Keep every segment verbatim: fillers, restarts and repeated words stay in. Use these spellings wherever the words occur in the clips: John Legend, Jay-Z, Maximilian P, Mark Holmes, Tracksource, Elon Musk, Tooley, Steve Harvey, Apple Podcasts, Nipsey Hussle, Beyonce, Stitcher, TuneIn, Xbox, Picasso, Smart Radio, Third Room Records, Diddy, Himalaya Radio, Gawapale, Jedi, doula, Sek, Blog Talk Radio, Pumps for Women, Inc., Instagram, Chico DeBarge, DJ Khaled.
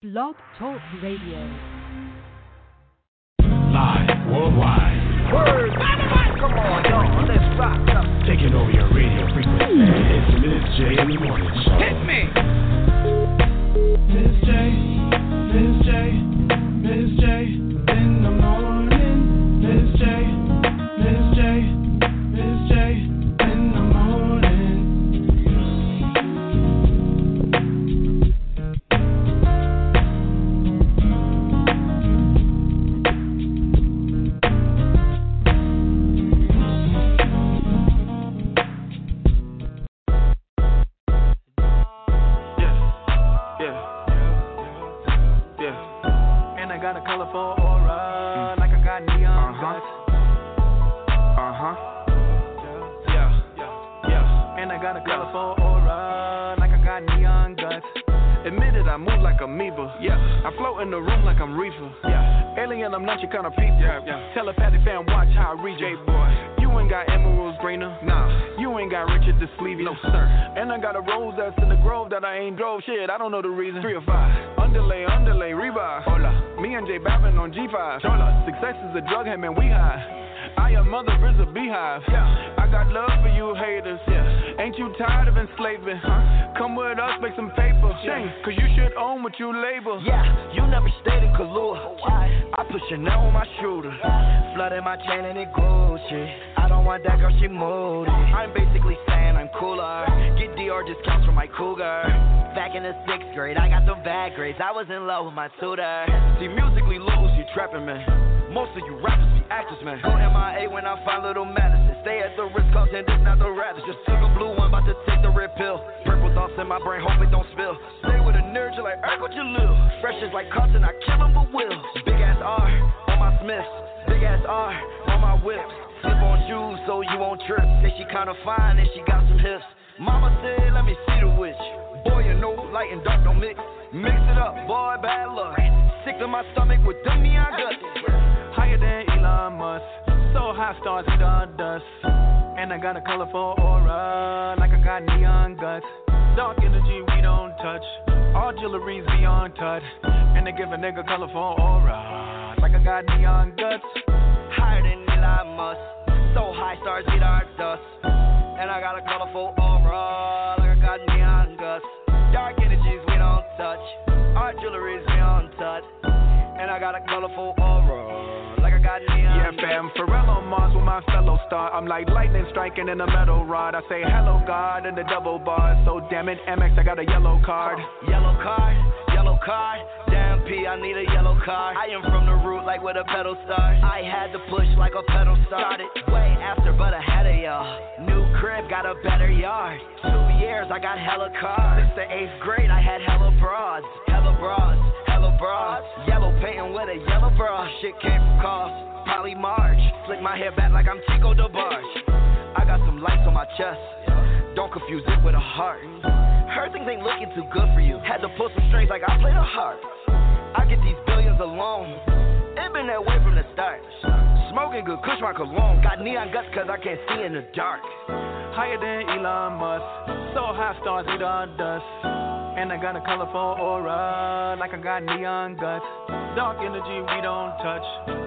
Blog Talk Radio. Live worldwide. Word. Come on, y'all. Let's rock up. Taking over your radio frequency. It's Miss J in the morning show. Hit me. Miss J, Miss J, Miss J in the morning. Miss J, Miss J, Miss J in the morning. Shit, I don't know the reason. Three or five. Underlay, underlay, revive. Hola. Me and Jay Babin on G five. Hola. Success is a drug, him and we high. I, your mother, is a beehive. Yeah. I got love for you haters. Yeah. Ain't you tired of enslaving? Huh? Come with us, make some paper. Yeah. Cause you should own what you label. Yeah, you never stayed in Kahlua. Oh, I, I push it now on my shooter. Yeah. Flooded my chain and it grows. Shit. I don't want that girl, she moody. I'm basically saying I'm cooler. Get D R discounts from my cougar. Back in the sixth grade, I got the bad grades. I was in love with my tutor. See, musically lose, you trapping, man. Most of you rappers be actors, man. Go M I A when I find little Madison. Stay at the Ritz, cause this not the Rattles. Just took a blue one, about to take the red pill. Purple thoughts in my brain, hope it don't spill. Stay with a nerd, you're like Urkel Jalil. Fresh is like Compton, I kill him with will. Big ass R on my Smiths. Big ass R on my whips. Slip on shoes so you won't trip. Say she kinda fine and she got some hips. Mama said, let me see the witch. Boy, you know, light and dark don't mix. Mix it up, boy, bad luck. Sick to my stomach with them neon guts. Higher than Elon Musk. So high stars in the dust. And I got a colorful aura, like I got neon guts. Dark energy we don't touch. All jewelry's beyond touch. And they give a nigga colorful aura, like I got neon guts. Higher than Elon Musk. So high stars in the dust. And I got a colorful aura, like I got neon guts. Dark energies we don't touch. Our jewelry's we don't touch. And I got a colorful aura, like I got neon. Yeah, fam, Pharrell on Mars with my fellow star. I'm like lightning striking in a metal rod. I say hello, God, in the double bars. So damn it, M X, I got a yellow card. uh, Yellow card, yellow card. Damn P, I need a yellow card. I am from the root like where the pedal starts. I had to push like a pedal started. Way after, but ahead of y'all. New crib, got a better yard. Two years, I got hella cars. Since the eighth grade, I had hella bras. Hella bras, hella bras. Yellow painting with a yellow bra. Shit came from cost, probably March. Flick my hair back like I'm Chico DeBarge. I got some lights on my chest. Don't confuse it with a heart. Heard things ain't looking too good for you. Had to pull some strings like I played a harp. I get these billions alone. It been that way from the start. Smoking good, kush my cologne. Got neon guts cause I can't see in the dark. Higher than Elon Musk. So high stars eat our dust. And I got a colorful aura, like I got neon guts. Dark energy we don't touch.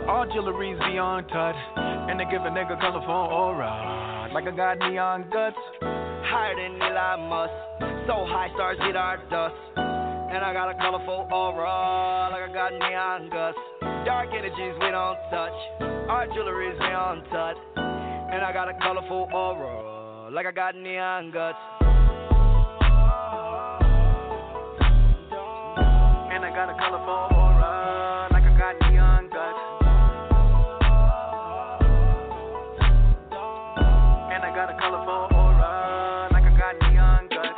All jewelry's beyond touch. And they give a nigga colorful aura, like I got neon guts. Higher than Elon Musk. So high stars eat our dust. And I got a colorful aura, like I got neon guts. Dark energies we don't touch. Our jewelry's we don't touch. And I got a colorful aura, like I got neon guts. And I got a colorful aura, like I got neon guts. And I got a colorful aura, like I got neon time.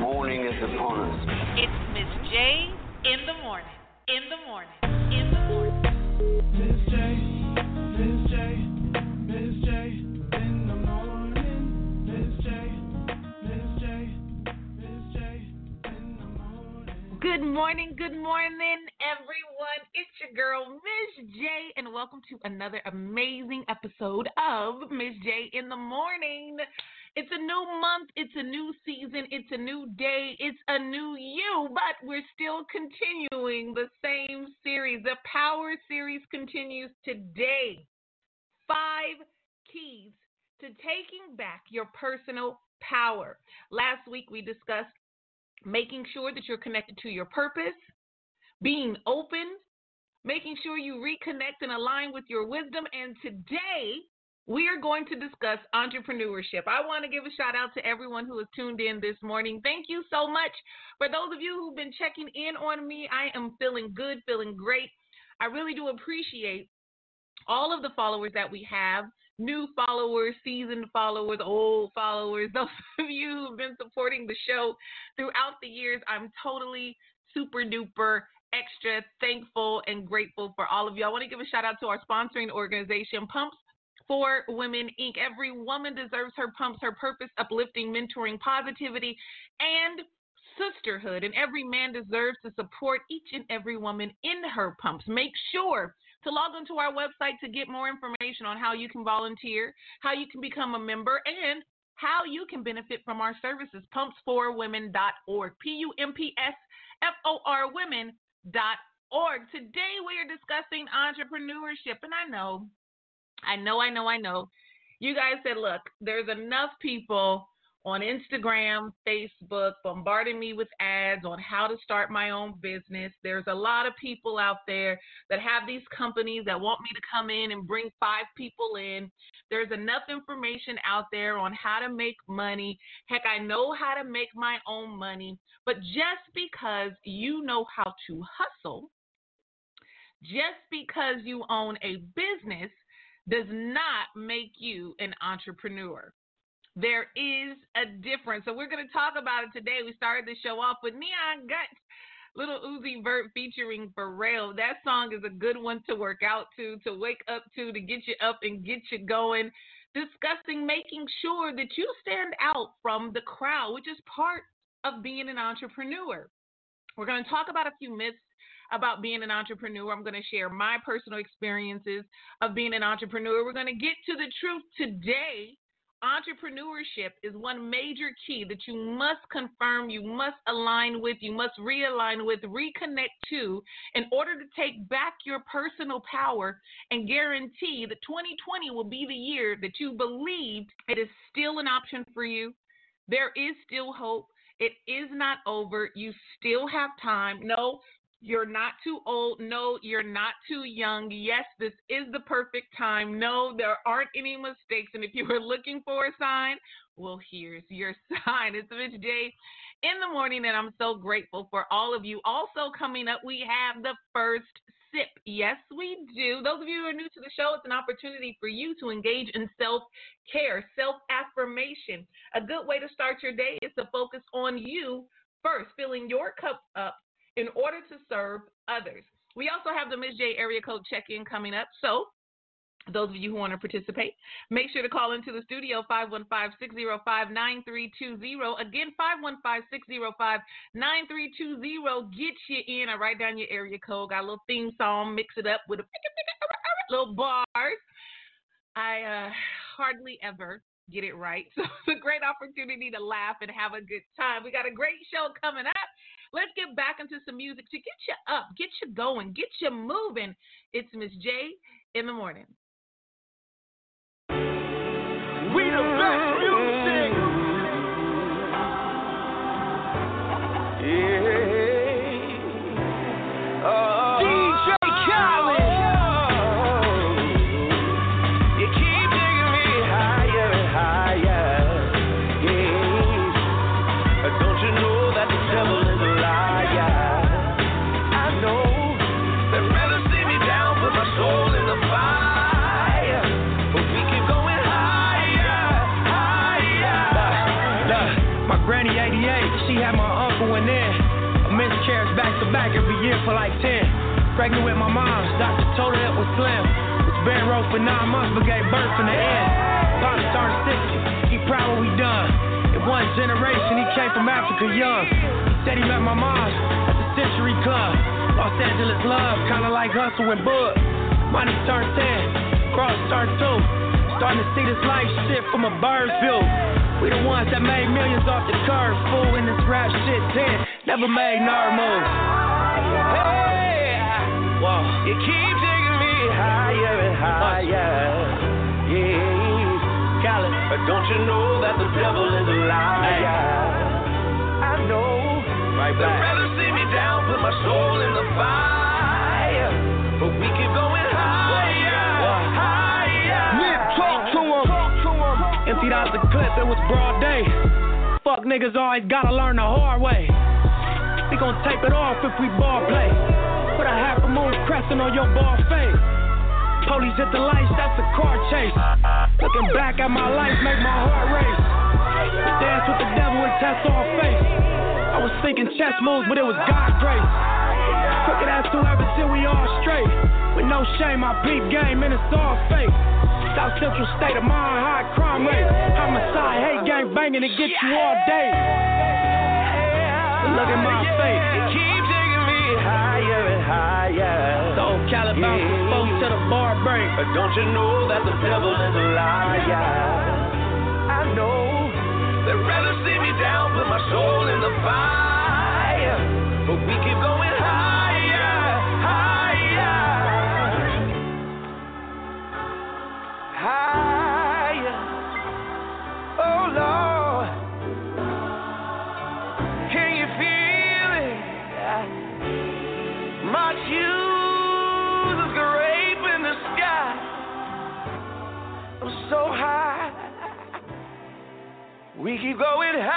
Morning is upon us. It's Miss J in the morning. In the morning. In the morning. Miss J. Miss J. Miss J. morning, good morning, everyone. It's your girl, Miss J, and welcome to another amazing episode of Miss J in the Morning. It's a new month, it's a new season, it's a new day, it's a new you, but we're still continuing the same series. The Power Series continues today. Five keys to taking back your personal power. Last week we discussed making sure that you're connected to your purpose, being open, making sure you reconnect and align with your wisdom. And today we are going to discuss entrepreneurship. I want to give a shout out to everyone who has tuned in this morning. Thank you so much. For those of you who've been checking in on me, I am feeling good, feeling great. I really do appreciate all of the followers that we have. New followers, seasoned followers, old followers, those of you who've been supporting the show throughout the years. I'm totally super duper extra thankful and grateful for all of you. I want to give a shout out to our sponsoring organization, Pumps for Women, Incorporated. Every woman deserves her pumps, her purpose, uplifting, mentoring, positivity, and sisterhood. And every man deserves to support each and every woman in her pumps. Make sure to log onto our website to get more information on how you can volunteer, how you can become a member, and how you can benefit from our services. pumps for women dot org, P U M P S F O R women dot org. Today we are discussing entrepreneurship, and I know, I know, I know, I know. You guys said, look, there's enough people on Instagram, Facebook, bombarding me with ads on how to start my own business. There's a lot of people out there that have these companies that want me to come in and bring five people in. There's enough information out there on how to make money. Heck, I know how to make my own money. But just because you know how to hustle, just because you own a business, does not make you an entrepreneur. There is a difference. So we're going to talk about it today. We started the show off with Neon Guts, Little Uzi Vert featuring Pharrell. That song is a good one to work out to, to wake up to, to get you up and get you going. Discussing making sure that you stand out from the crowd, which is part of being an entrepreneur. We're going to talk about a few myths about being an entrepreneur. I'm going to share my personal experiences of being an entrepreneur. We're going to get to the truth today. Entrepreneurship is one major key that you must confirm, you must align with, you must realign with, reconnect to in order to take back your personal power and guarantee that twenty twenty will be the year that you believed it is still an option for you. There is still hope. It is not over. You still have time. No, you're not too old. No, you're not too young. Yes, this is the perfect time. No, there aren't any mistakes. And if you were looking for a sign, well, here's your sign. It's Miss J in the Morning, and I'm so grateful for all of you. Also coming up, we have the first sip. Yes, we do. Those of you who are new to the show, it's an opportunity for you to engage in self-care, self-affirmation. A good way to start your day is to focus on you first, filling your cup up in order to serve others. We also have the Miss J area code check-in coming up. So those of you who want to participate, make sure to call into the studio, five one five, six zero five, nine three two zero. Again, five one five, six zero five, nine three two zero. Get you in. I write down your area code. Got a little theme song, mix it up with a little bars. I uh, hardly ever get it right. So it's a great opportunity to laugh and have a good time. We got a great show coming up. Let's get back into some music to get you up, get you going, get you moving. It's Miss J in the Morning. We the best music. Yeah. Uh, D J Khaled. Oh. You keep digging me higher and higher. Yeah. Don't you know that the devil is back every year for like ten. Pregnant with my mom, doctor told her it was slim. Was bed row for nine months, but gave birth in the end. Father started sixty, he proud what we done. In one generation, he came from Africa young. He said he met my mom at the Century Club, Los Angeles love, kinda like Hustle and Bud. Money turned ten, cross turned two. Starting to see this life shit from a bird's view. We the ones that made millions off the curves, fool. In this rap shit, ten, never made nerd moves. Hey, whoa, you keep taking me higher and higher. Yeah, Khaled, but don't you know that the devil is a liar? Hey. I know. Right back. They'd rather see me down, put my soul in the fire, but we keep going higher, higher. Nip, talk to him. Emptied out the clip, it was broad day. Fuck niggas always gotta learn the hard way. We gon' tape it off if we ball play. Put a half a moon crescent on your ball face. Police hit the lights, that's a car chase. Looking back at my life, make my heart race. Dance with the devil and test our face. I was thinking chess moves, but it was God's grace. Crooked ass to ever till we all straight. With no shame, I peep game and it's all fake. South Central state of mind, high crime rate. Homicide, hate gang banging to get you all day. Look at my face. It keeps taking me higher and higher. So Khaled bounce the folk to the bar break. But don't you know that the devil is a liar? I know. They'd rather see me down, put my soul in the fire. But we keep going higher, higher. Higher. We keep going higher.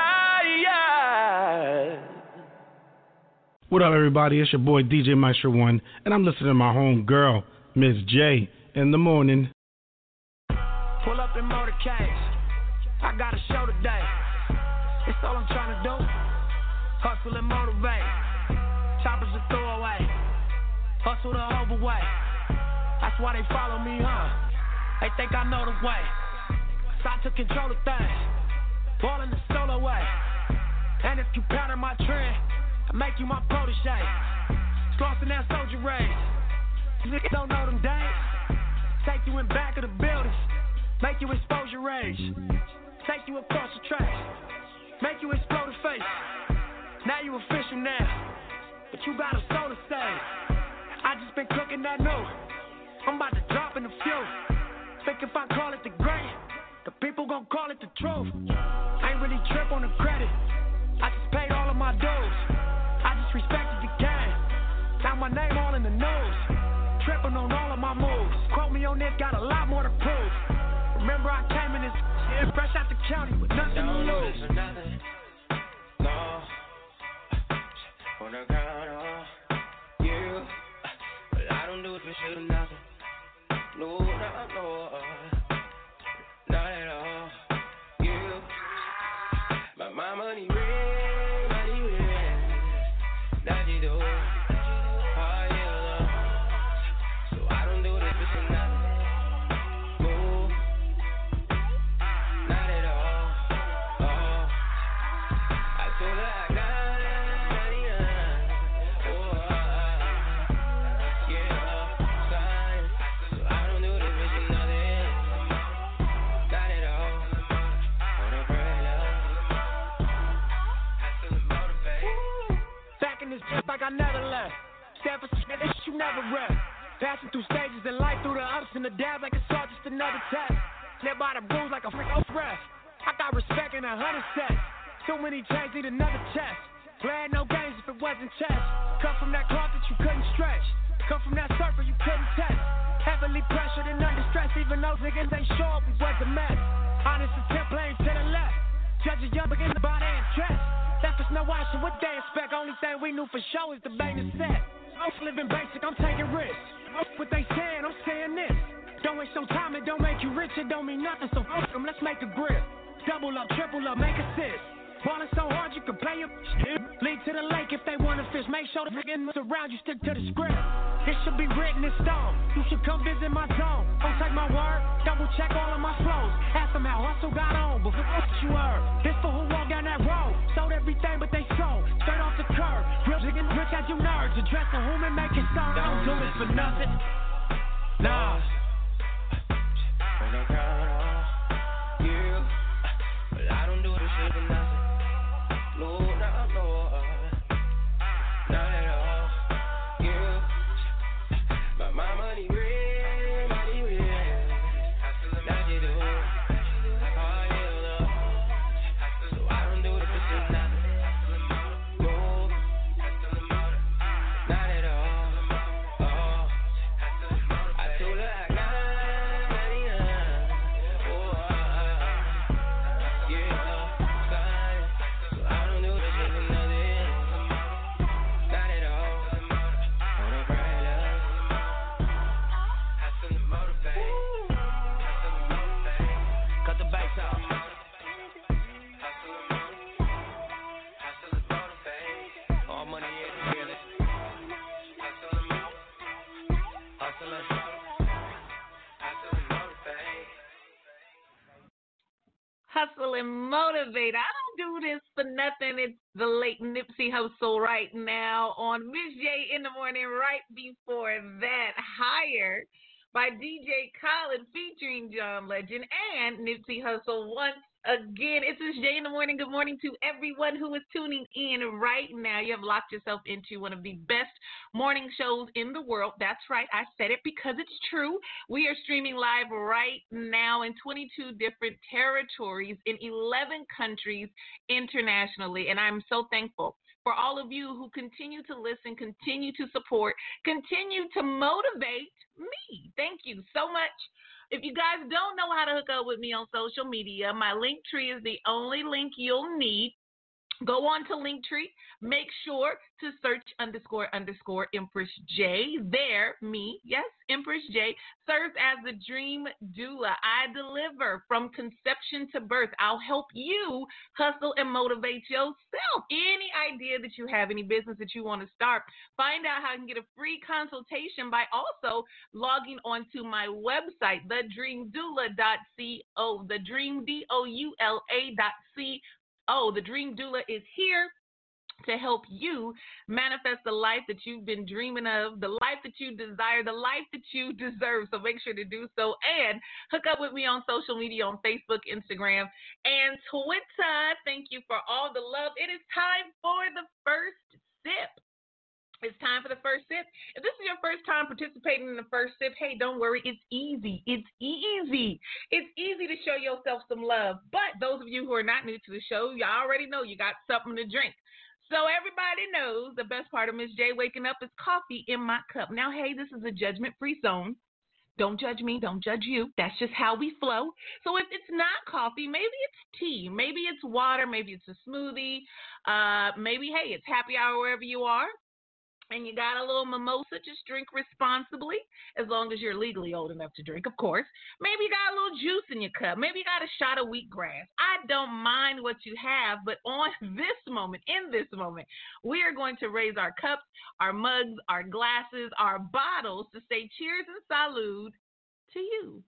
What up, everybody? It's your boy, D J Maestro One, and I'm listening to my home girl, Miss J, in the morning. Pull up in motorcades. I got a show today. It's all I'm trying to do. Hustle and motivate. Choppers to throw away. Hustle the overweight. That's why they follow me, huh? They think I know the way. So I took control of things. Ball in the solo way. And if you pattern my trend, I make you my protege. Sloss in that soldier rage. Niggas don't know them days. Take you in back of the buildings. Make you expose your rage. Take you across the track. Make you explode the face. Now you official now. But you got a soul to save. I just been cooking that new. I'm about to drop in a few. Think if I call it the great, the people gon' call it the truth. I ain't really trip on the credit. I just paid all of my dues. I just respected the game. Now my name all in the news. Tripping on all of my moves. Quote me on this, got a lot more to prove. Remember I came in this shit fresh out the county with nothing to lose. Don't lose nothing, no. On the ground, on you. But I don't do it for shit or nothing. No, no, no. Not at all, you. But my money red, money red. Now you do, all year long. So I don't do this for nothing. Move, not at all. Oh. I told her I got it. Oh, yeah. So I don't do this for nothing. Just like I never left. Stand for shit that you never read. Passing through stages in life, through the ups and the downs, like it's all just another test. Live by the rules like a freak off breath. I got respect in a hundred sets. Too many chains need another chest. Glad no games if it wasn't chess. Come from that cloth that you couldn't stretch. Come from that surfer you couldn't test. Heavily pressured and under stress. Even those niggas ain't sure we was a mess. Honest attempt playing to the left. Judge a young begin the body and dress. Left us no option, what they expect. Only thing we knew for sure is the bait is set. I'm living basic, I'm taking risks. What they saying, I'm saying this. Don't waste your time, it don't make you rich, it don't mean nothing. So fuck them, let's make a grip. Double up, triple up, make assists. Ballin' so hard you can play your shit. Lead to the lake if they wanna fish. Make sure the niggas around you stick to the script. It should be written in stone. You should come visit my zone. Don't take my word, double check all of my flows. Ask them how Hustle got on, but what you heard. This for who walked down that road. Sold everything but they sold. Straight off the curb. Real niggas rich as you the woman make it start. Don't do it for nothing. Nah. When they count on you, but I don't do this shit for nothing. Lord, I know not at all. You, but my money real, money real. Now you do. All you love. So I don't do this shit for nothing. Lord, not at all. Oh, I told her I got it. Oh, yeah, so I don't do this shit for nothing. Not at all. On a bright love, I still the motivate. I still the motivate. Cut the bass off. I still the motivate. I still the motivate. All money is feeling. I still the motivate. I still the I still the motivate. Hustle and motivate. I don't do this for nothing. It's the late Nipsey Hussle right now on Miss J in the Morning. Right before that, Higher by D J Khaled featuring John Legend and Nipsey Hussle. Once again, it's Miss J in the Morning. Good morning to everyone who is tuning in right now. You have locked yourself into one of the best morning shows in the world. That's right. I said it because it's true. We are streaming live right now in twenty-two different territories in eleven countries internationally. And I'm so thankful for all of you who continue to listen, continue to support, continue to motivate me. Thank you so much. If you guys don't know how to hook up with me on social media, my Linktree is the only link you'll need. Go on to Linktree. Make sure to search underscore underscore Empress J. There, me, yes, Empress J, serves as the dream doula. I deliver from conception to birth. I'll help you hustle and motivate yourself. Any idea that you have, any business that you want to start, find out how you can get a free consultation by also logging on to my website, the dream doula dot co, the dream, D O U L A dot C. Oh, the Dream Doula is here to help you manifest the life that you've been dreaming of, the life that you desire, the life that you deserve. So make sure to do so and hook up with me on social media, on Facebook, Instagram, and Twitter. Thank you for all the love. It is time for the first sip. It's time for the first sip. If this is your first time participating in the first sip, hey, don't worry. It's easy. It's easy. It's easy to show yourself some love. But those of you who are not new to the show, you already know you got something to drink. So everybody knows the best part of Miss J waking up is coffee in my cup. Now, hey, this is a judgment-free zone. Don't judge me. Don't judge you. That's just how we flow. So if it's not coffee, maybe it's tea. Maybe it's water. Maybe it's a smoothie. Uh, maybe, hey, it's happy hour wherever you are. And you got a little mimosa, just drink responsibly, as long as you're legally old enough to drink, of course. Maybe you got a little juice in your cup. Maybe you got a shot of wheatgrass. I don't mind what you have, but on this moment, in this moment, we are going to raise our cups, our mugs, our glasses, our bottles to say cheers and salud to you.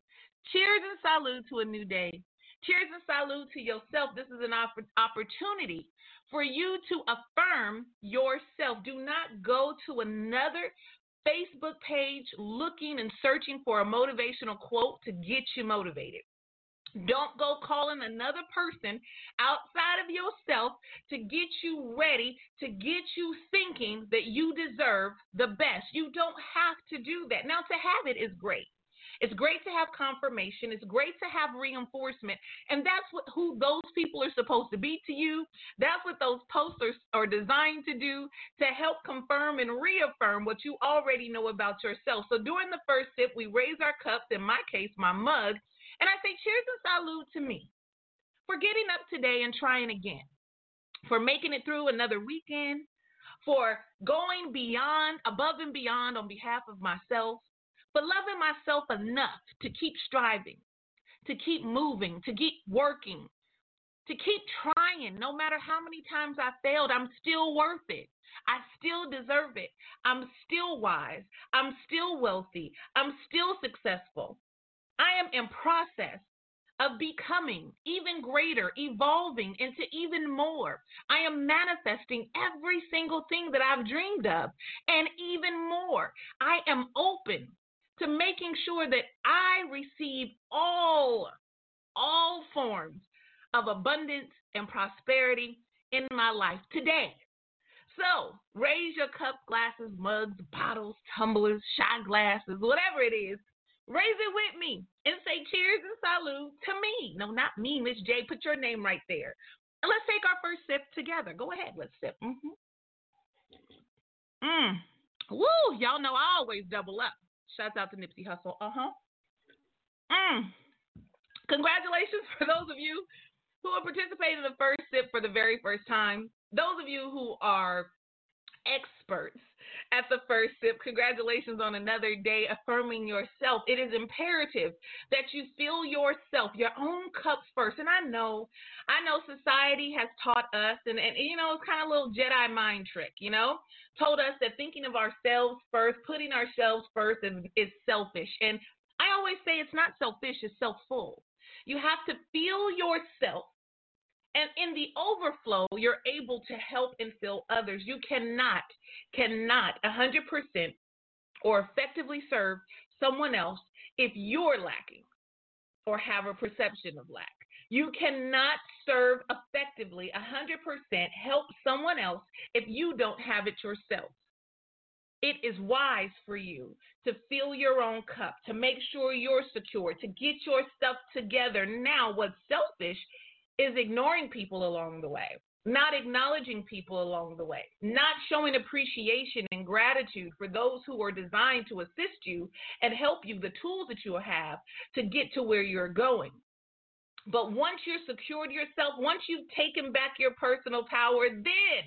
Cheers and salud to a new day. Cheers and salud to yourself. This is an op- opportunity for you to affirm yourself. Do not go to another Facebook page looking and searching for a motivational quote to get you motivated. Don't go calling another person outside of yourself to get you ready, to get you thinking that you deserve the best. You don't have to do that. Now, to have it is great. It's great to have confirmation. It's great to have reinforcement. And that's what who those people are supposed to be to you. That's what those posts are, are designed to do, to help confirm and reaffirm what you already know about yourself. So during the first sip, we raise our cups, in my case, my mug, and I say cheers and salud to me for getting up today and trying again, for making it through another weekend, for going beyond, above and beyond on behalf of myself, for loving myself enough to keep striving, to keep moving, to keep working, to keep trying. No matter how many times I failed, I'm still worth it. I still deserve it. I'm still wise. I'm still wealthy. I'm still successful. I am in process. of becoming even greater, evolving into even more. I am manifesting every single thing that I've dreamed of and even more. I am open to making sure that I receive all, all forms of abundance and prosperity in my life today. So raise your cup, glasses, mugs, bottles, tumblers, shot glasses, whatever it is. Raise it with me and say cheers and salute to me. No, not me, Miss J. Put your name right there. And let's take our first sip together. Go ahead. Let's sip. Mm-hmm. Mm. Woo. Y'all know I always double up. Shouts out to Nipsey Hussle. Uh-huh. Mm. Congratulations for those of you who are participating in the first sip for the very first time. Those of you who are experts at the first sip, congratulations on another day affirming yourself. It is imperative that you fill yourself, your own cups first. And I know, I know society has taught us, and, and you know, it's kind of a little Jedi mind trick, you know, told us that thinking of ourselves first, putting ourselves first is, is selfish. And I always say it's not selfish, it's self-full. You have to feel yourself. And in the overflow, you're able to help and fill others. You cannot, cannot one hundred percent or effectively serve someone else if you're lacking or have a perception of lack. You cannot serve effectively one hundred percent, help someone else if you don't have it yourself. It is wise for you to fill your own cup, to make sure you're secure, to get your stuff together. Now, what's selfish is ignoring people along the way, not acknowledging people along the way, not showing appreciation and gratitude for those who are designed to assist you and help you, the tools that you have to get to where you're going. But once you're secured yourself, once you've taken back your personal power, then,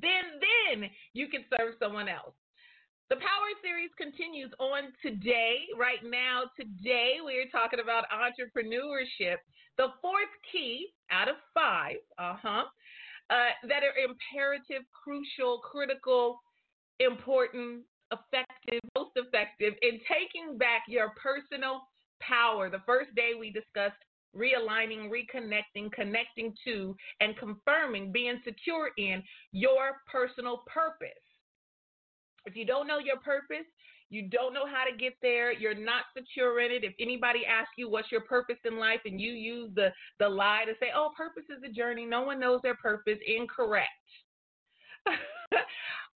then, then you can serve someone else. The Power Series continues on today. Right now, today, we are talking about entrepreneurship, the fourth key out of five, uh-huh, uh, that are imperative, crucial, critical, important, effective, most effective in taking back your personal power. The first day we discussed realigning, reconnecting, connecting to, and confirming, being secure in your personal purpose. If you don't know your purpose, you don't know how to get there, you're not secure in it. If anybody asks you what's your purpose in life and you use the, the lie to say, oh, purpose is a journey, no one knows their purpose, incorrect.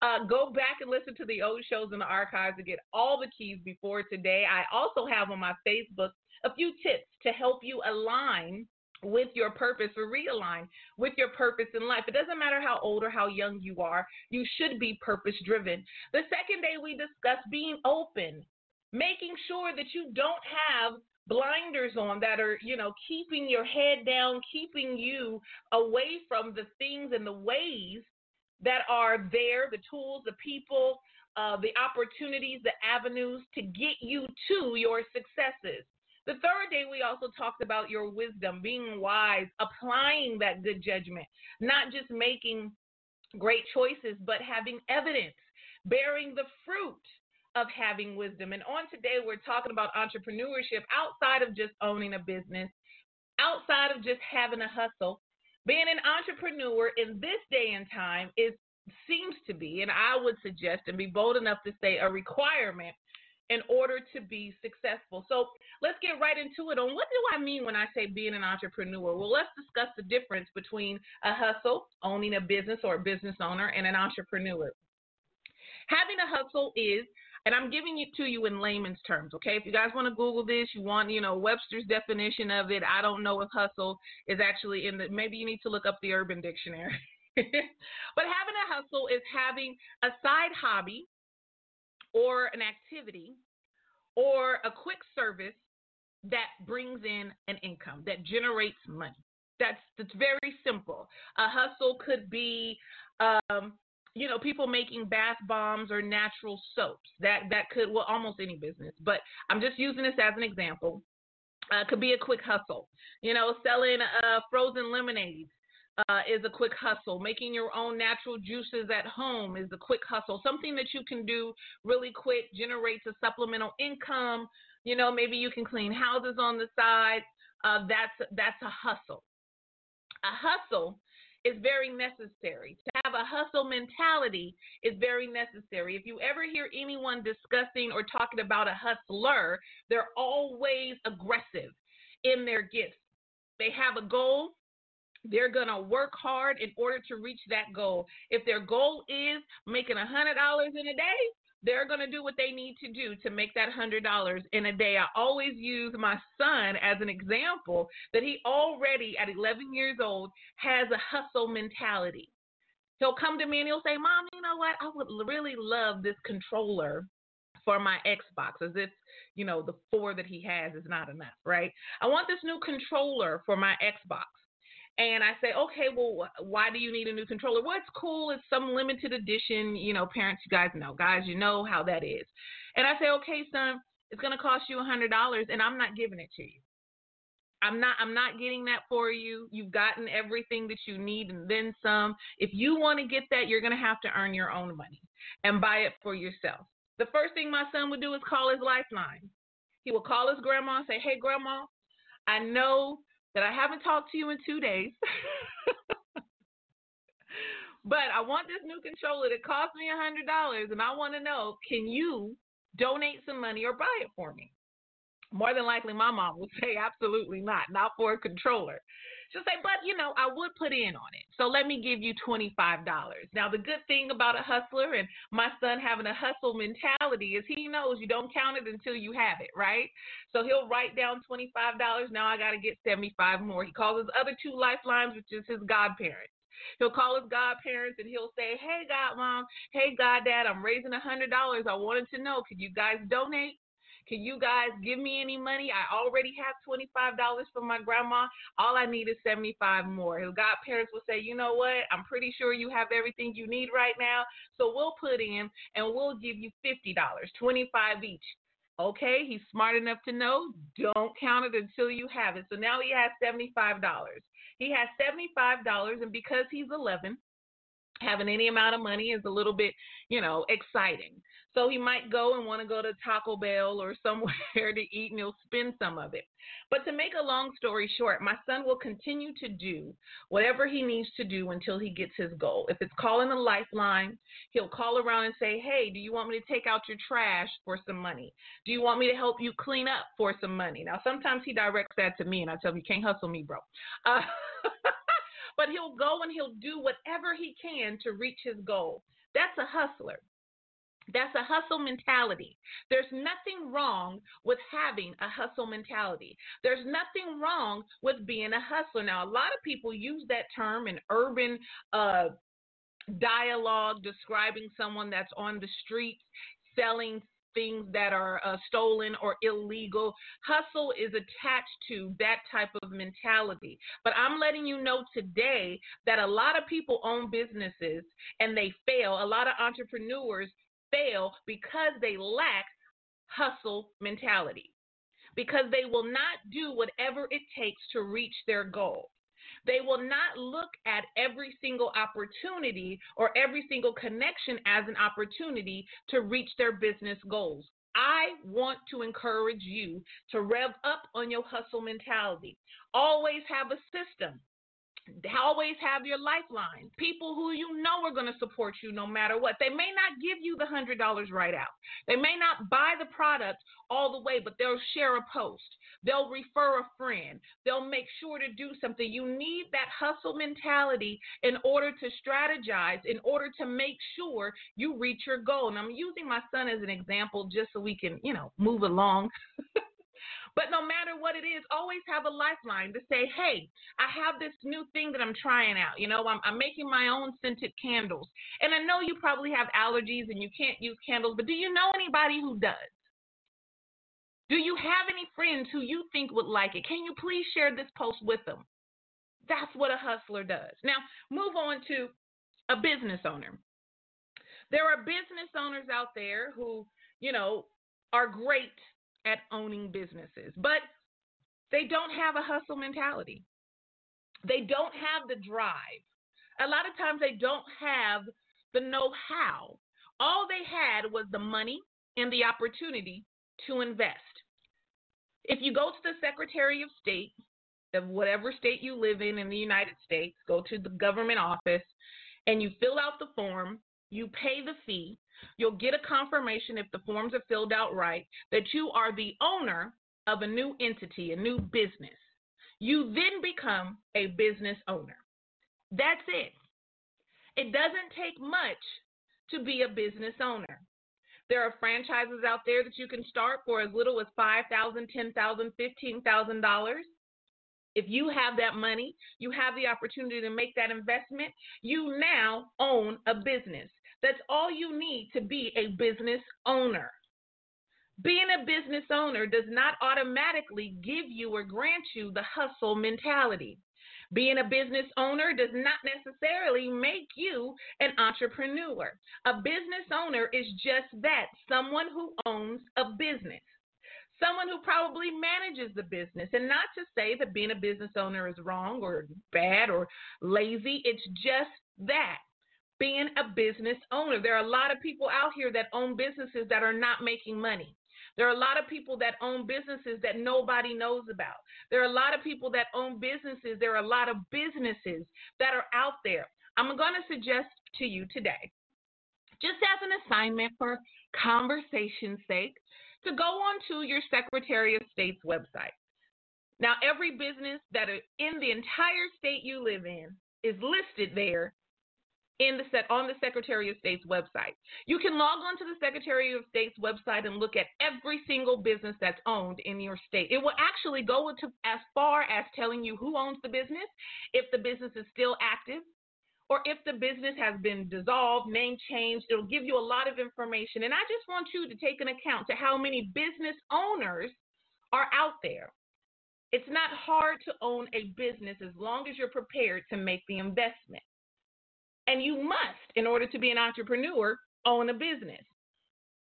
uh, go back and listen to the old shows in the archives to get all the keys before today. I also have on my Facebook a few tips to help you align with your purpose or realign with your purpose in life. It doesn't matter how old or how young you are, you should be purpose driven. The second day we discussed being open, making sure that you don't have blinders on that are, you know, keeping your head down, keeping you away from the things and the ways that are there, the tools, the people, uh, the opportunities, the avenues to get you to your successes. The third day, we also talked about your wisdom, being wise, applying that good judgment, not just making great choices, but having evidence, bearing the fruit of having wisdom. And on today, we're talking about entrepreneurship outside of just owning a business, outside of just having a hustle. Being an entrepreneur in this day and time is seems to be, and I would suggest and be bold enough to say, a requirement in order to be successful. So let's get right into it on what do I mean when I say being an entrepreneur? Well, let's discuss the difference between a hustle, owning a business or a business owner, and an entrepreneur. Having a hustle is, and I'm giving it to you in layman's terms, okay? If you guys want to Google this, you want, you know, Webster's definition of it. I don't know if hustle is actually in the, maybe you need to look up the Urban Dictionary. But having a hustle is having a side hobby, or an activity, or a quick service that brings in an income, that generates money. That's, that's very simple. A hustle could be, um, you know, people making bath bombs or natural soaps. That, that could, well, almost any business, but I'm just using this as an example. Uh, could be a quick hustle. You know, selling uh, frozen lemonades. Uh, is a quick hustle. Making your own natural juices at home is a quick hustle. Something that you can do really quick, generates a supplemental income. You know, maybe you can clean houses on the side. Uh, that's that's a hustle. A hustle is very necessary. To have a hustle mentality is very necessary. If you ever hear anyone discussing or talking about a hustler, they're always aggressive in their gifts. They have a goal. They're going to work hard in order to reach that goal. If their goal is making one hundred dollars in a day, they're going to do what they need to do to make that one hundred dollars in a day. I always use my son as an example that he already at eleven years old has a hustle mentality. He'll come to me and he'll say, Mom, you know what? I would really love this controller for my Xbox, as if, you know, the four that he has is not enough, right? I want this new controller for my Xbox. And I say, okay, well, why do you need a new controller? What's cool is some limited edition, you know, parents, you guys know, guys, you know how that is. And I say, okay, son, it's going to cost you one hundred dollars and I'm not giving it to you. I'm not, I'm not getting that for you. You've gotten everything that you need and then some. If you want to get that, you're going to have to earn your own money and buy it for yourself. The first thing my son would do is call his lifeline. He will call his grandma and say, hey, grandma, I know that I haven't talked to you in two days, but I want this new controller that cost me one hundred dollars, and I want to know, can you donate some money or buy it for me? More than likely, my mom would say, absolutely not, not for a controller. She'll say, but, you know, I would put in on it, so let me give you twenty-five dollars. Now, the good thing about a hustler and my son having a hustle mentality is he knows you don't count it until you have it, right? So he'll write down twenty-five dollars. Now I got to get seventy-five more. He calls his other two lifelines, which is his godparents. He'll call his godparents and he'll say, hey, godmom, hey, goddad, I'm raising one hundred dollars. I wanted to know, could you guys donate? Can you guys give me any money? I already have twenty-five dollars from my grandma. All I need is seventy-five more. His godparents will say, you know what? I'm pretty sure you have everything you need right now, so we'll put in and we'll give you fifty dollars, twenty-five each. Okay, he's smart enough to know, don't count it until you have it. So now he has seventy-five dollars. He has seventy-five dollars, and because he's eleven, having any amount of money is a little bit, you know, exciting. So he might go and want to go to Taco Bell or somewhere to eat, and he'll spend some of it. But to make a long story short, my son will continue to do whatever he needs to do until he gets his goal. If it's calling a lifeline, he'll call around and say, hey, do you want me to take out your trash for some money? Do you want me to help you clean up for some money? Now, sometimes he directs that to me, and I tell him, you can't hustle me, bro. Uh, but he'll go and he'll do whatever he can to reach his goal. That's a hustler. That's a hustle mentality. There's nothing wrong with having a hustle mentality. There's nothing wrong with being a hustler. Now, a lot of people use that term in urban uh, dialogue describing someone that's on the streets selling things that are uh, stolen or illegal. Hustle is attached to that type of mentality. But I'm letting you know today that a lot of people own businesses and they fail. A lot of entrepreneurs fail because they lack hustle mentality, because they will not do whatever it takes to reach their goal. They will not look at every single opportunity or every single connection as an opportunity to reach their business goals. I want to encourage you to rev up on your hustle mentality. Always have a system. Always have your lifeline, people who you know are going to support you no matter what. They may not give you the one hundred dollars right out. They may not buy the product all the way, but they'll share a post. They'll refer a friend. They'll make sure to do something. You need that hustle mentality in order to strategize, in order to make sure you reach your goal. And I'm using my son as an example just so we can, you know, move along. But no matter what it is, always have a lifeline to say, hey, I have this new thing that I'm trying out. You know, I'm, I'm making my own scented candles. And I know you probably have allergies and you can't use candles, but do you know anybody who does? Do you have any friends who you think would like it? Can you please share this post with them? That's what a hustler does. Now, move on to a business owner. There are business owners out there who, you know, are great at owning businesses, but they don't have a hustle mentality. They don't have the drive. A lot of times they don't have the know-how. All they had was the money and the opportunity to invest. If you go to the Secretary of State of whatever state you live in in the United States, go to the government office, and you fill out the form, you pay the fee, you'll get a confirmation if the forms are filled out right that you are the owner of a new entity, a new business. You then become a business owner. That's it. It doesn't take much to be a business owner. There are franchises out there that you can start for as little as five thousand dollars, ten thousand dollars, fifteen thousand dollars. If you have that money, you have the opportunity to make that investment. You now own a business. That's all you need to be a business owner. Being a business owner does not automatically give you or grant you the hustle mentality. Being a business owner does not necessarily make you an entrepreneur. A business owner is just that, someone who owns a business, someone who probably manages the business. And not to say that being a business owner is wrong or bad or lazy. It's just that, being a business owner. There are a lot of people out here that own businesses that are not making money. There are a lot of people that own businesses that nobody knows about. There are a lot of people that own businesses. There are a lot of businesses that are out there. I'm going to suggest to you today, just as an assignment for conversation's sake, to go onto your Secretary of State's website. Now, every business that is in the entire state you live in is listed there in the set on the Secretary of State's website. You can log on to the Secretary of State's website and look at every single business that's owned in your state. It will actually go to as far as telling you who owns the business, if the business is still active, or if the business has been dissolved, name changed. It'll give you a lot of information. And I just want you to take an account to how many business owners are out there. It's not hard to own a business as long as you're prepared to make the investment. And you must, in order to be an entrepreneur, own a business.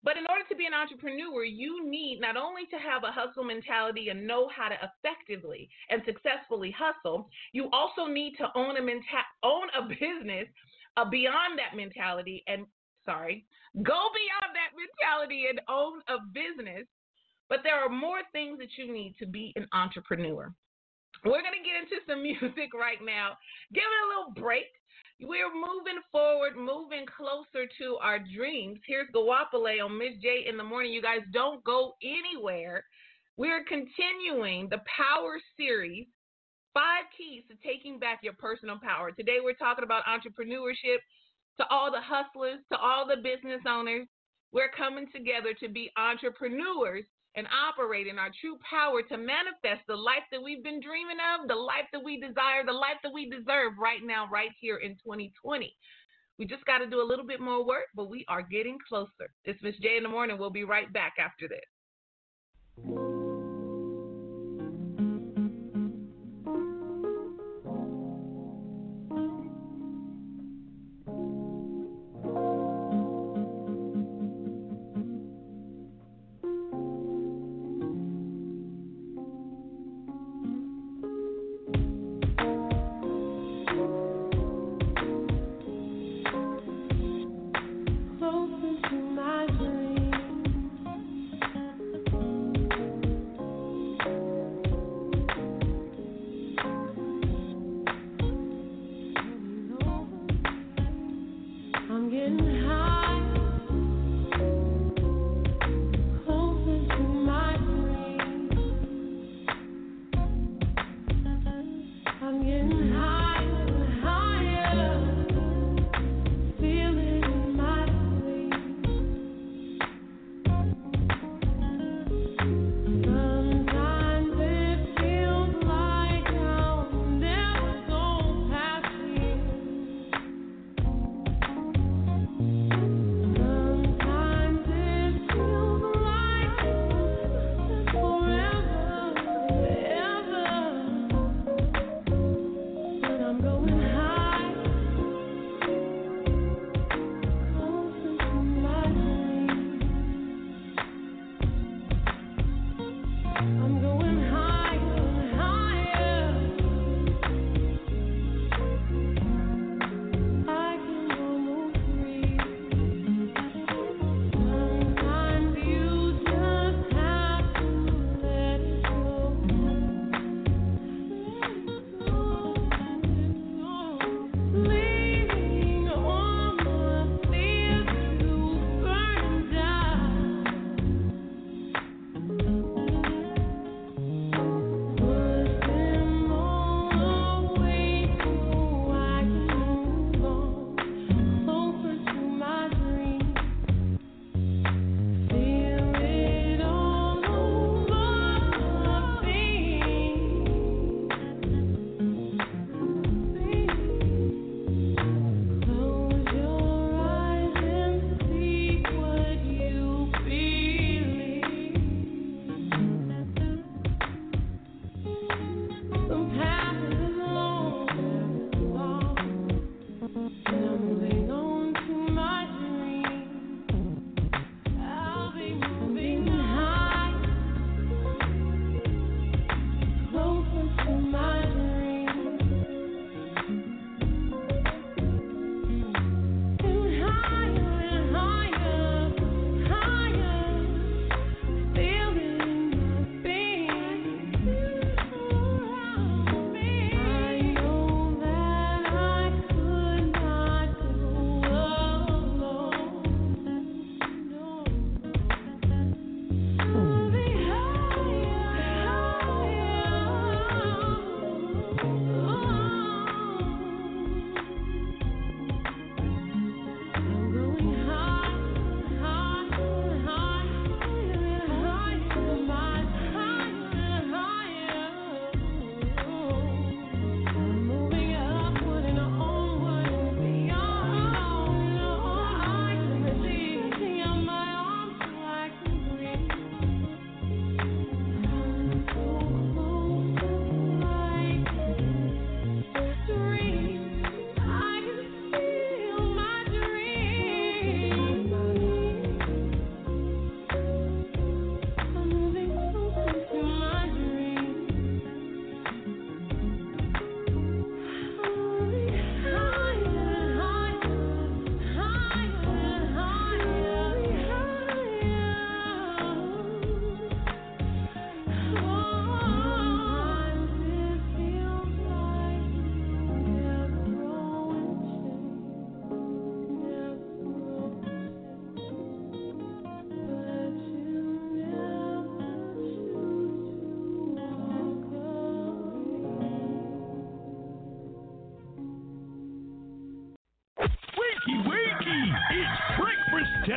But in order to be an entrepreneur, you need not only to have a hustle mentality and know how to effectively and successfully hustle, you also need to own a menta- own a business uh, beyond that mentality and, sorry, go beyond that mentality and own a business. But there are more things that you need to be an entrepreneur. We're going to get into some music right now. Give it a little break. We're moving forward, moving closer to our dreams. Here's Gawapale on Miss J in the Morning. You guys don't go anywhere. We're continuing the Power Series, Five Keys to Taking Back Your Personal Power. Today we're talking about entrepreneurship. To all the hustlers, to all the business owners, we're coming together to be entrepreneurs and operate in our true power to manifest the life that we've been dreaming of, the life that we desire, the life that we deserve right now, right here in twenty twenty. We just got to do a little bit more work, but we are getting closer. It's Miss J in the Morning. We'll be right back after this. Closer to my dream. J.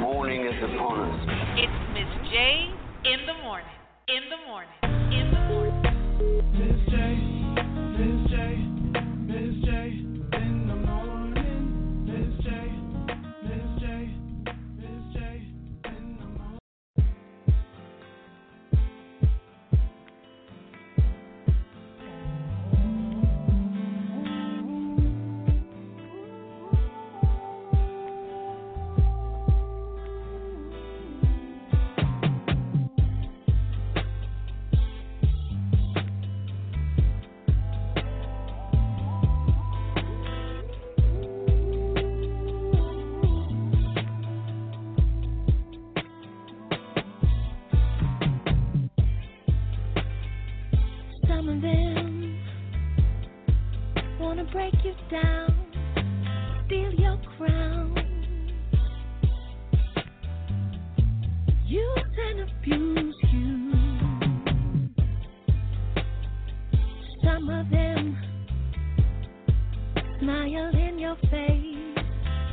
Morning is upon us. It's Miss J in the morning. In the morning. In the morning. Miss J. Miss J. Miss J. In the morning. Miss J. Miss J. Miss J. In the morning. Break you down, steal your crown. Use and abuse you. Some of them smile in your face,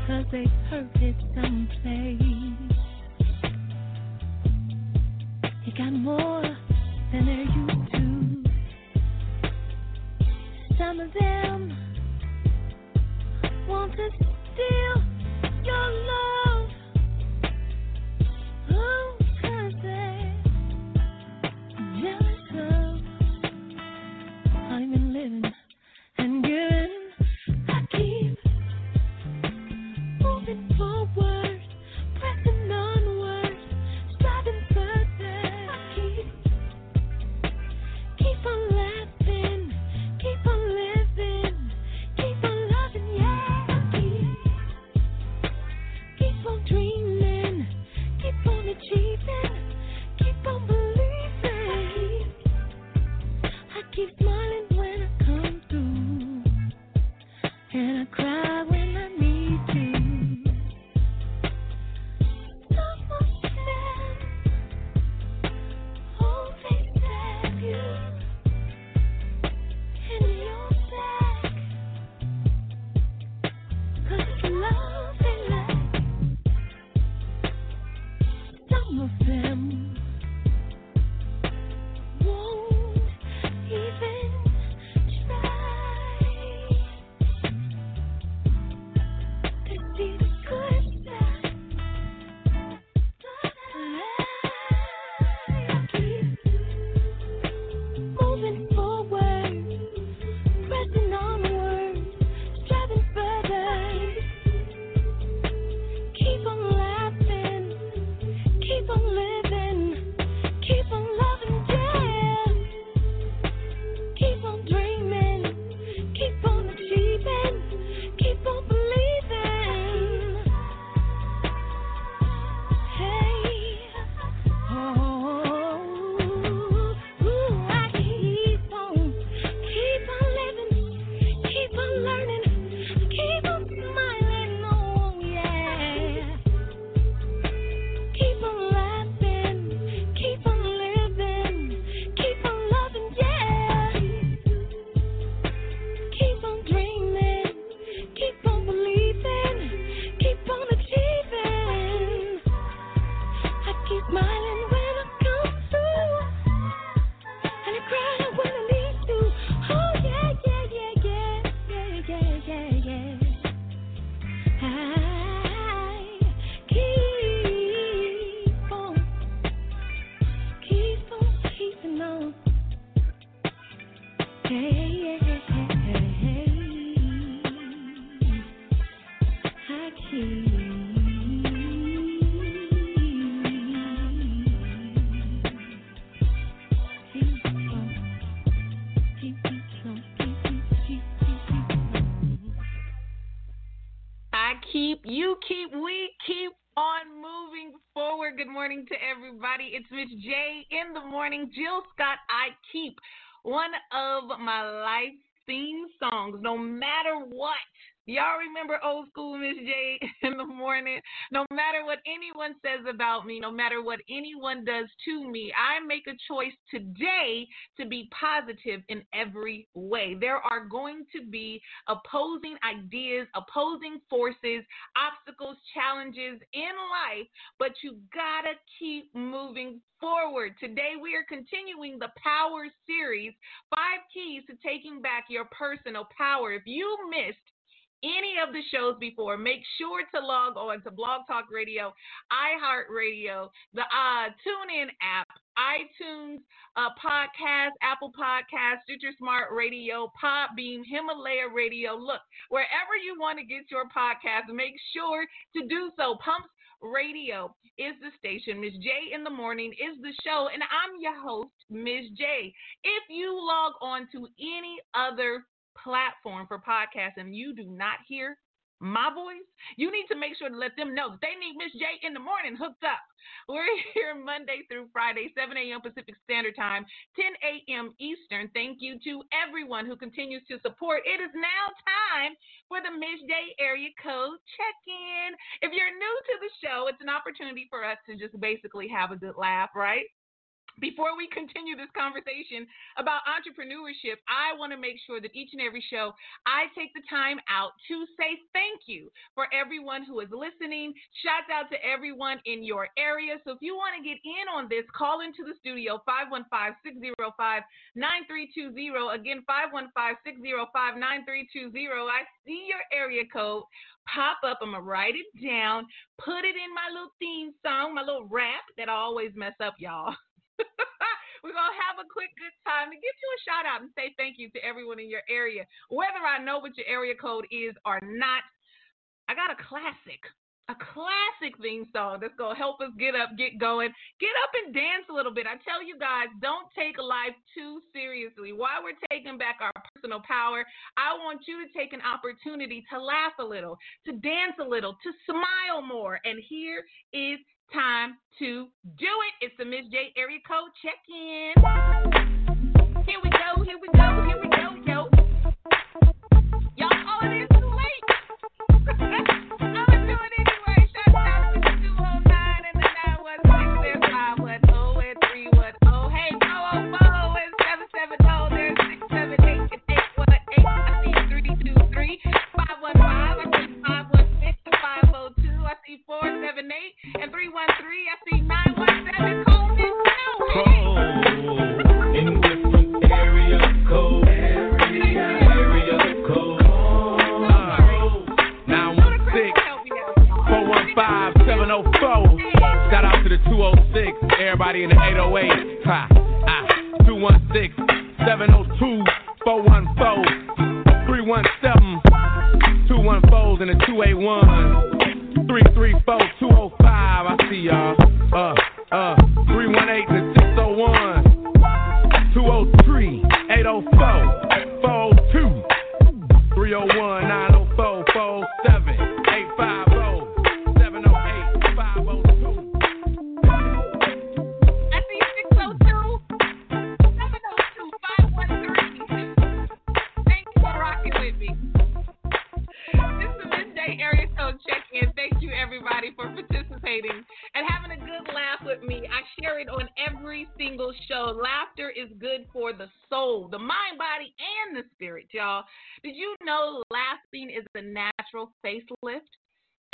cause they've hurt it someplace. You got more than they're used to. Some of them want to steal your love. Oh, cause they're jealous of how you've been living and giving. I keep moving forward, pressing onward, striving further. I keep, keep on laughing, keep on living, keep on loving, yeah. Dreaming, keep on achieving, keep on believing. I keep, I keep smiling when I come through, and I cry when I need you. Some of them, oh, they stab you in your back, cause it's love. Some of them won't even try to see the good side. I keep moving forward, pressing onward, striving further. Keep on laughing. Keep on living, keep on loving, yeah. Keep on dreaming, keep on achieving, keep on believing. Hey, oh, ooh, I keep on, keep on living, keep on learning, keep on smiling, oh yeah. Keep on laughing, keep on living, keep on loving, yeah. Keep on dreaming, keep on believing, keep on achieving. I keep smiling when I come through, and I cry when I need to. Oh yeah, yeah, yeah, yeah, yeah, yeah, yeah, yeah. I keep on, keep on keeping on. Hey, hey, hey, hey. I keep, keep on, keep, keep on, keep, keep, keep, keep on. I keep, you keep, we keep on moving forward. Good morning to everybody. It's Miss J in the morning. Jill Scott, I keep. One of my life theme songs. No matter what, Y'all remember old school Miss J in the morning? No matter what anyone says about me, no matter what anyone does to me, I make a choice today to be positive in every way. There are going to be opposing ideas, opposing forces, obstacles, challenges in life, but you gotta keep moving forward. Today we are continuing the Power Series, Five Keys to Taking Back Your Personal Power. If you missed any of the shows before, make sure to log on to Blog Talk Radio, iHeart Radio, the uh, TuneIn app, iTunes uh, Podcast, Apple Podcasts, Stitcher, Smart Radio, Pop Beam, Himalaya Radio. Look, wherever you want to get your podcast, make sure to do so. Pumps Radio is the station. Miss J in the morning is the show, and I'm your host, Miss J. If you log on to any other platform for podcasts and you do not hear my voice, you need to make sure to let them know that they need Miss J in the morning hooked up. We're here Monday through Friday, seven a.m. Pacific Standard Time, ten a.m. Eastern. Thank you to everyone who continues to support. It is now time for the Miss J Area Code Check-In. If you're new to the show, it's an opportunity for us to just basically have a good laugh, right? Before we continue this conversation about entrepreneurship, I want to make sure that each and every show I take the time out to say thank you for everyone who is listening. Shout out to everyone in your area. So if you want to get in on this, call into the studio, five one five, six zero five, nine three two zero. Again, five one five, six zero five, nine three two zero. I see your area code pop up. I'm going to write it down, put it in my little theme song, my little rap that I always mess up, y'all. We're going to have a quick good time to get you a shout out and say thank you to everyone in your area. Whether I know what your area code is or not, I got a classic, a classic theme song that's going to help us get up, get going, get up and dance a little bit. I tell you guys, don't take life too seriously. While we're taking back our personal power, I want you to take an opportunity to laugh a little, to dance a little, to smile more. And here is time to do it. It's the Miss J Area Code Check-In. Here we go, here we go, here we go, yo. Y'all, oh, it is too late. I'm going to do it anyway. Shout out to two oh nine and the nine one six. There's five one oh and three one oh. Hey, four oh four and seven seven oh. There's six seven eight and eight one eight. I see three two three. five one five. I see five one six and five oh two. I see four seven eight and three one three. I see nine one seven. Call me now. In different area code. Area, area code. nine one six. four one five. seven oh four. Shout out to the two oh six. Everybody in the eight oh eight. Ha. Ah. two one six. seven oh two. four one four. three one seven. two one fours and the two eight one. three three four two oh five, I see y'all. Uh, uh, three one eight to six oh one, two oh three, eight oh four, four oh two, three oh one, nine oh four, four oh seven, eight five oh, seven oh eight, five oh two. I see six oh two, seven oh two, five one three. Thanks for rocking with me. This is Miss J Area Code Check-In. Thank you, everybody, for participating and having a good laugh with me. I share it on every single show. Laughter is good for the soul, the mind, body, and the spirit, y'all. Did you know laughing is a natural facelift?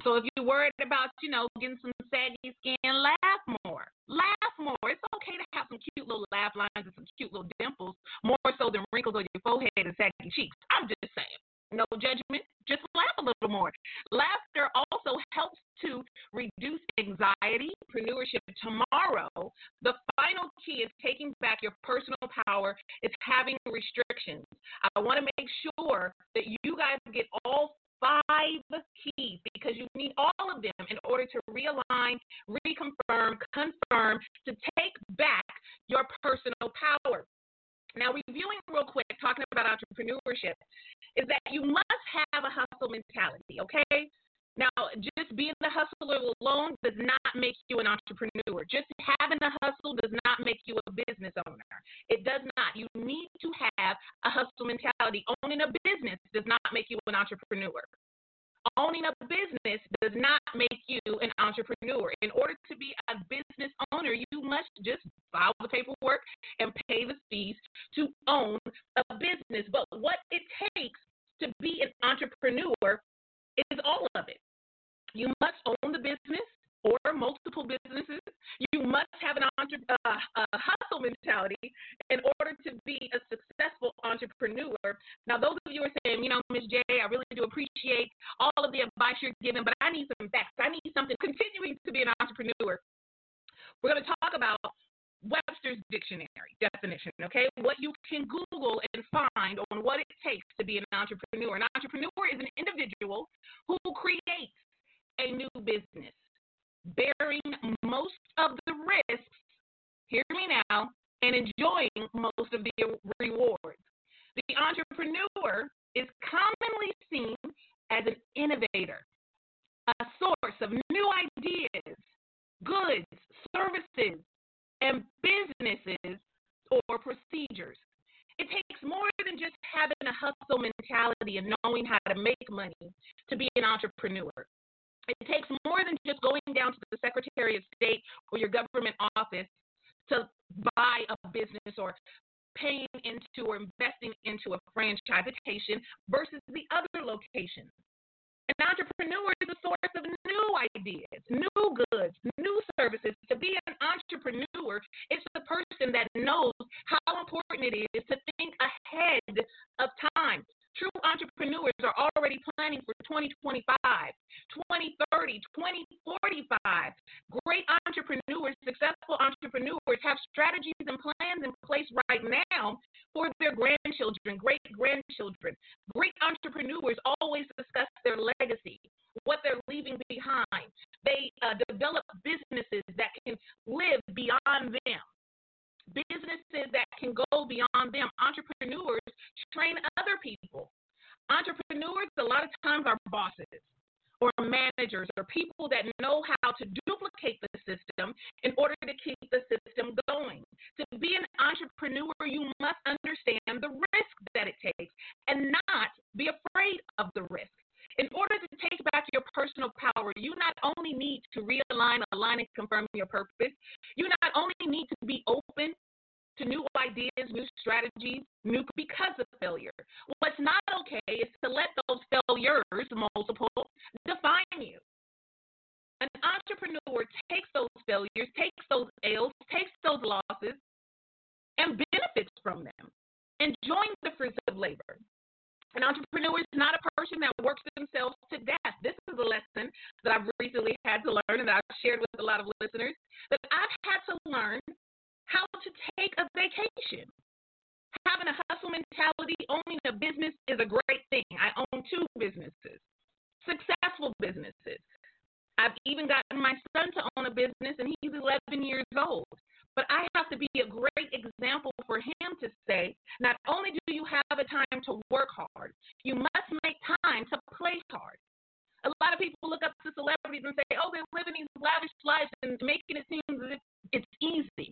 So if you're worried about, you know, getting some saggy skin, laugh more. Laugh more. It's okay to have some cute little laugh lines and some cute little dimples, more so than wrinkles on your forehead and saggy cheeks. I'm just saying. No judgment, just laugh a little more. Laughter also helps to reduce anxiety. Entrepreneurship tomorrow, the final key is taking back your personal power. It's having restrictions. I want to make sure that you guys get all five keys because you need all of them in order to realign, reconfirm, confirm, to take back your personal power. Now, reviewing real quick, talking about entrepreneurship, is that you must have a hustle mentality, okay? Now, just being a hustler alone does not make you an entrepreneur. Just having a hustle does not make you a business owner. It does not. You need to have a hustle mentality. Owning a business does not make you an entrepreneur. owning a business does not make you an entrepreneur. In order to be a business owner, you must just file the paperwork and pay the fees to own a business. But what it takes to be an entrepreneur is all of it. You must own the business or multiple businesses. You must have an entre- uh, a hustle mentality in order to be a successful entrepreneur. Now, those of you who are saying, you know, Miz J, I really do appreciate all of the advice you're giving, but I need some facts. I need something. Continuing to be an entrepreneur, we're going to talk about Webster's Dictionary definition, okay? What you can Google and find on what it takes to be an entrepreneur. An entrepreneur is an individual who creates a new business, bearing most of the risks, hear me now, and enjoying most of the rewards. The entrepreneur is commonly seen as an innovator, a source of new ideas, goods, services, and businesses or procedures. It takes more than just having a hustle mentality and knowing how to make money to be an entrepreneur. It takes more than just going down to the Secretary of State or your government office to buy a business or paying into or investing into a franchise location versus the other locations. An entrepreneur is a source of new ideas, new goods, new services. To be an entrepreneur, it's the person that knows how important it is to think ahead of time. True entrepreneurs are already planning for twenty twenty-five, twenty thirty, twenty forty-five. Great entrepreneurs, successful entrepreneurs have strategies and plans in place right now for their grandchildren, great-grandchildren. Great entrepreneurs always discuss their legacy, what they're leaving behind. They uh, develop businesses that can live beyond them, businesses that can go beyond them. Entrepreneurs train other people. Entrepreneurs a lot of times are bosses or managers or people that know how to duplicate the system in order to keep the system going. To be an entrepreneur, you must understand the risk that it takes and not be afraid of the risk. In order to take back your personal power, you not only need to realign, align, and confirm your purpose, you not only need to be open to new ideas, new strategies, new because of failure. What's not okay is to let those failures, multiple, define you. An entrepreneur takes those failures, takes those L's, takes those losses, and benefits from them, enjoying the fruits of labor. An entrepreneur is not a person that works themselves to death. This is a lesson that I've recently had to learn and that I've shared with a lot of listeners, that I've had to learn how to take a vacation. Having a hustle mentality, owning a business is a great thing. I own two businesses, successful businesses. I've even gotten my son to own a business, and he's eleven years old. But I have to be a great example for him to say, not only do you have a time to work hard, you must make time to play hard. A lot of people look up to celebrities and say, oh, they're living these lavish lives and making it seem as if it's easy.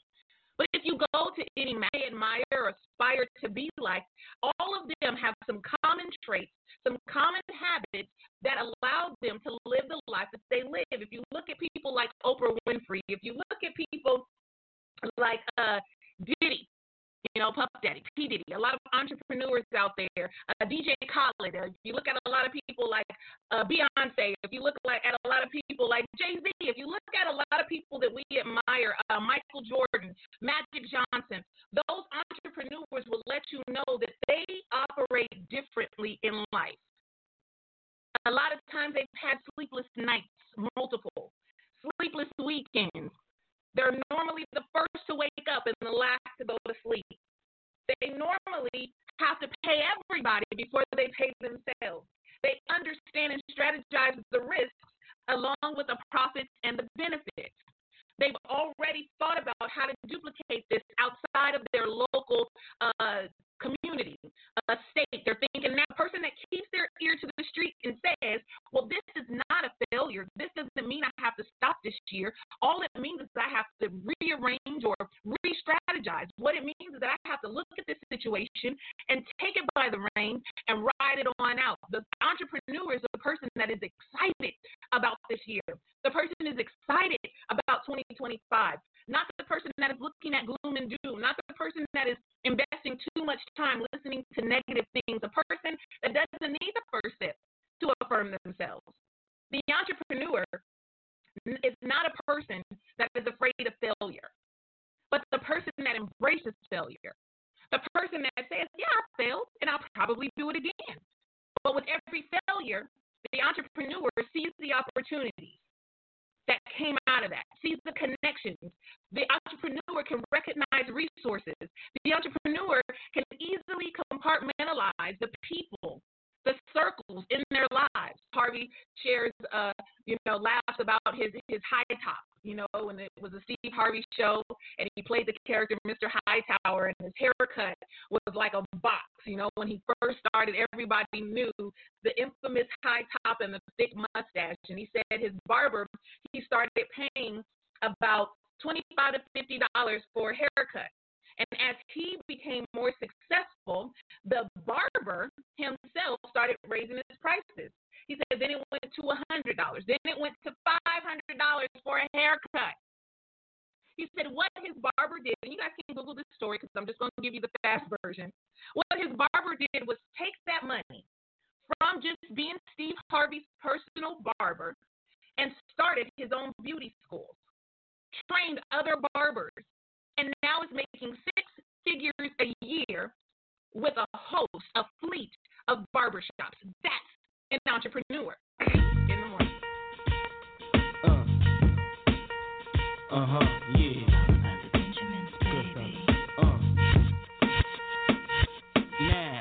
But if you go to any man you admire or aspire to be like, all of them have some common traits, some common habits that allow them to live the life that they live. If you look at people like Oprah Winfrey, if you look at people like uh, Diddy, you know, Puff Daddy, P. Diddy, a lot of entrepreneurs out there, uh, D J Khaled, uh, if you look at a lot of people like uh, Beyonce, if you look like, at a lot of people like Jay-Z, if you look at a lot of people that we admire, uh, Michael Jordan, Magic Johnson, those entrepreneurs will let you know that they operate differently in life. A lot of times they've had sleepless nights, multiple, sleepless weekends. They're normally the first to wake up and the last to go to sleep. They normally have to pay everybody before they pay themselves. They understand and strategize the risks along with the profits and the benefits. They've already thought about how to duplicate this outside of their local uh, community, uh, state. They're thinking that person that keeps their ear to the street and says, well, this is not a failure. This doesn't mean I have to stop this year. All it means is I have to rearrange or re-strategize. What it means is that I have to look at this situation and take it by the reins train and ride it on out. The entrepreneur is the person that is excited about this year. The person is excited about twenty twenty-five, not the person that is looking at gloom and doom, not the person that is investing too much time listening to negative things, a person that doesn't need the first step to affirm themselves. The entrepreneur is not a person that is afraid of failure, but the person that embraces failure. The person that says, yeah, I failed, and I'll probably do it again. But with every failure, the entrepreneur sees the opportunities that came out of that, sees the connections. The entrepreneur can recognize resources. The entrepreneur can easily compartmentalize the people, the circles in their lives. Harvey shares, uh, you know, laughs about his, his high top, you know, and it was a Steve Harvey show, and he played the character Mister Hightower, and his haircut was like a box, you know. When he first started, everybody knew the infamous high top and the thick mustache, and he said his barber, he started paying about twenty-five to fifty dollars for a haircut. And as he became more successful, the barber himself started raising his prices. He said then it went to one hundred dollars. Then it went to five hundred dollars for a haircut. He said what his barber did, and you guys can Google this story because I'm just going to give you the fast version. What his barber did was take that money from just being Steve Harvey's personal barber and started his own beauty schools, trained other barbers, and now is making six figures a year with a host, a fleet of barbershops. That's an entrepreneur. In the morning. Uh, uh-huh, yeah. Uh, now,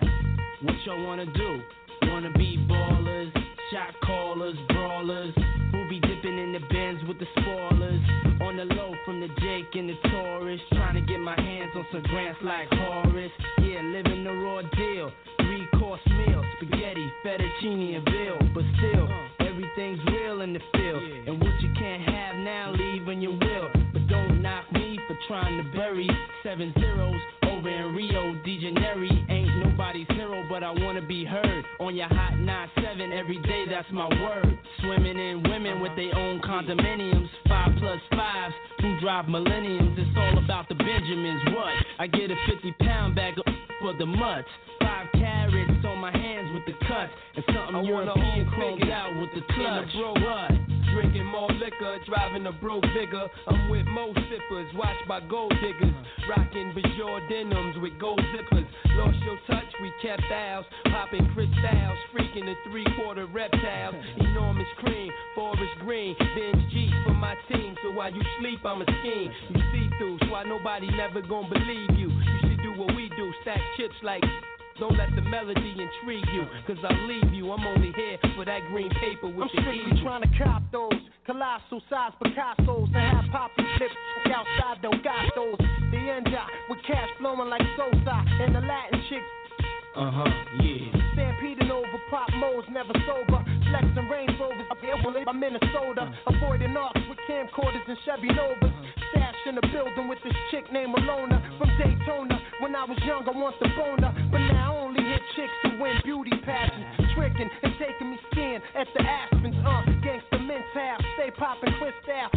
what y'all want to do? Want to be ballers, shot callers, brawlers, who be dipping in the bins with the spoilers. On the low from the Jake and the Taurus, trying to get my hands on some grants like Horace. Yeah, living the raw deal, three-course meal, spaghetti, fettuccine, and veal. But still, everything's real in the field, and what you can't have now, leave when you will. But don't knock me for trying to bury seven zeros over in Rio de Janeiro. Ain't nobody's hero, but I want to be heard on your hot nine seven every day, that's my word. Swimming in women with their own condominiums, five plus fives who drive millenniums. It's all about the Benjamins. What? I get a fifty pound bag of for the mutts, five carrots on my hands with the cuts, and something I European chromed out with the clutch. Bro, what? Drinking more liquor, driving a bro bigger. I'm with Mo sippers, watched by gold diggers, rocking Bajor denims with gold zippers. Lost your touch, we kept ours, popping crystals, freaking the three-quarter reptiles. Enormous cream, forest green, binge Jeep for my team. So while you sleep, I'm a scheme. You see through, so why nobody never gonna believe you. You should do what we do, stack chips like. Don't let the melody intrigue you, cause I'll leave you. I'm only here for that green paper with I'm your evil. I'm strictly trying to cop those colossal size Picassos that have poppy flips outside Delgados. The end up with cash flowing like Sosa and the Latin chick. Uh-huh, yeah. Stampeding over pop modes, never sober. Flexing Range Rovers up here by Minnesota. Avoiding arcs with camcorders and Chevy Novas. Stash in the building with this chick named Malona from Daytona. When I was young, I wanted a boner, but now I only hit chicks who win beauty pageants, tricking and taking me skin at the Aspens. Uh, gangsta mental, stay popping crystal.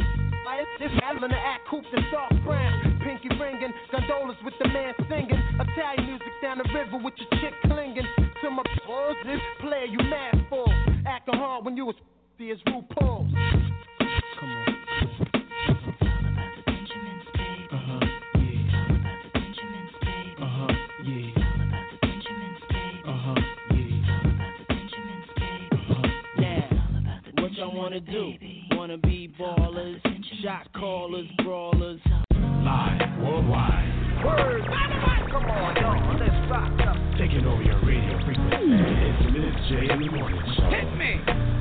I this in the act coupe the soft brown, pinky ringing, gondolas with the man singing, Italian music down the river with your chick clinging to my balls. This player you mad for, acting hard when you was f***y as RuPaul. Come on. What y'all wanna do? Wanna be ballers, shot callers, brawlers. Live worldwide. Word. Come on, y'all. Let's rock up. Taking over your radio frequency. It's Miz J in the morning show. Hit me.